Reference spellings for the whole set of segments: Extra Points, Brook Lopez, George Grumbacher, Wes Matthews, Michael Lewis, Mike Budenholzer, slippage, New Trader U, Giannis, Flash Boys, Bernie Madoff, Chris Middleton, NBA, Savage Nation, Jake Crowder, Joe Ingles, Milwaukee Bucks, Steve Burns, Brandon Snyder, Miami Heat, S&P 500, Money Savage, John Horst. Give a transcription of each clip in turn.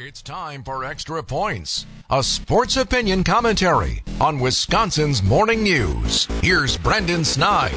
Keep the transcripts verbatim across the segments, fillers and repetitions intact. It's time for Extra Points, a sports opinion commentary on Wisconsin's morning news. Here's Brandon Snyder.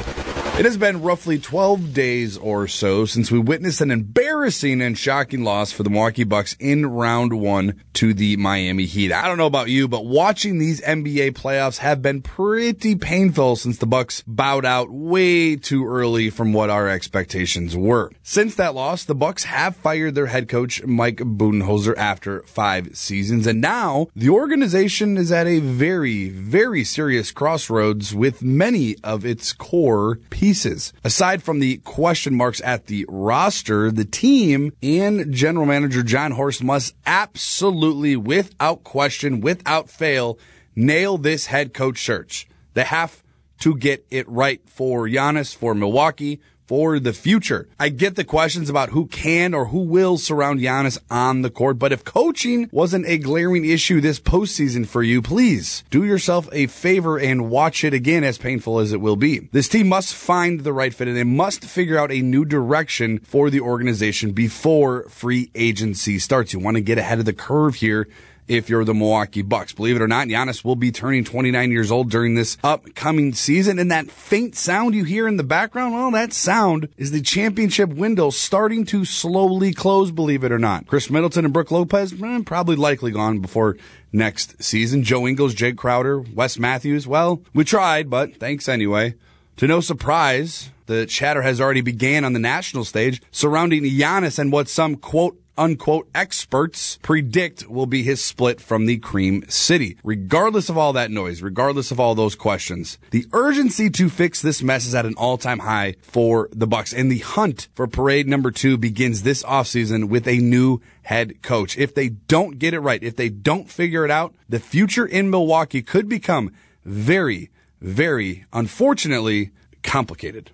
It has been roughly twelve days or so since we witnessed an embarrassing and shocking loss for the Milwaukee Bucks in round one to the Miami Heat. I don't know about you, but watching these N B A playoffs have been pretty painful since the Bucks bowed out way too early from what our expectations were. Since that loss, the Bucks have fired their head coach, Mike Budenholzer, after After five seasons, and now the organization is at a very, very serious crossroads with many of its core pieces. Aside from the question marks at the roster, the team and general manager John Horst must absolutely, without question, without fail, nail this head coach search. They have to get it right for Giannis, for Milwaukee, for the future. I get the questions about who can or who will surround Giannis on the court, but if coaching wasn't a glaring issue this postseason for you, please do yourself a favor and watch it again, as painful as it will be. This team must find the right fit, and they must figure out a new direction for the organization before free agency starts. You want to get ahead of the curve here if you're the Milwaukee Bucks. Believe it or not, Giannis will be turning twenty-nine years old during this upcoming season. And that faint sound you hear in the background, well, that sound is the championship window starting to slowly close, believe it or not. Chris Middleton and Brook Lopez, eh, probably likely gone before next season. Joe Ingles, Jake Crowder, Wes Matthews, well, we tried, but thanks anyway. To no surprise, the chatter has already began on the national stage surrounding Giannis and what some, quote, unquote, experts predict will be his split from the Cream City. Regardless of all that noise, regardless of all those questions, the urgency to fix this mess is at an all-time high for the Bucks, and the hunt for parade number two begins this offseason with a new head coach. If they don't get it right, if they don't figure it out, the future in Milwaukee could become very, very, unfortunately, complicated.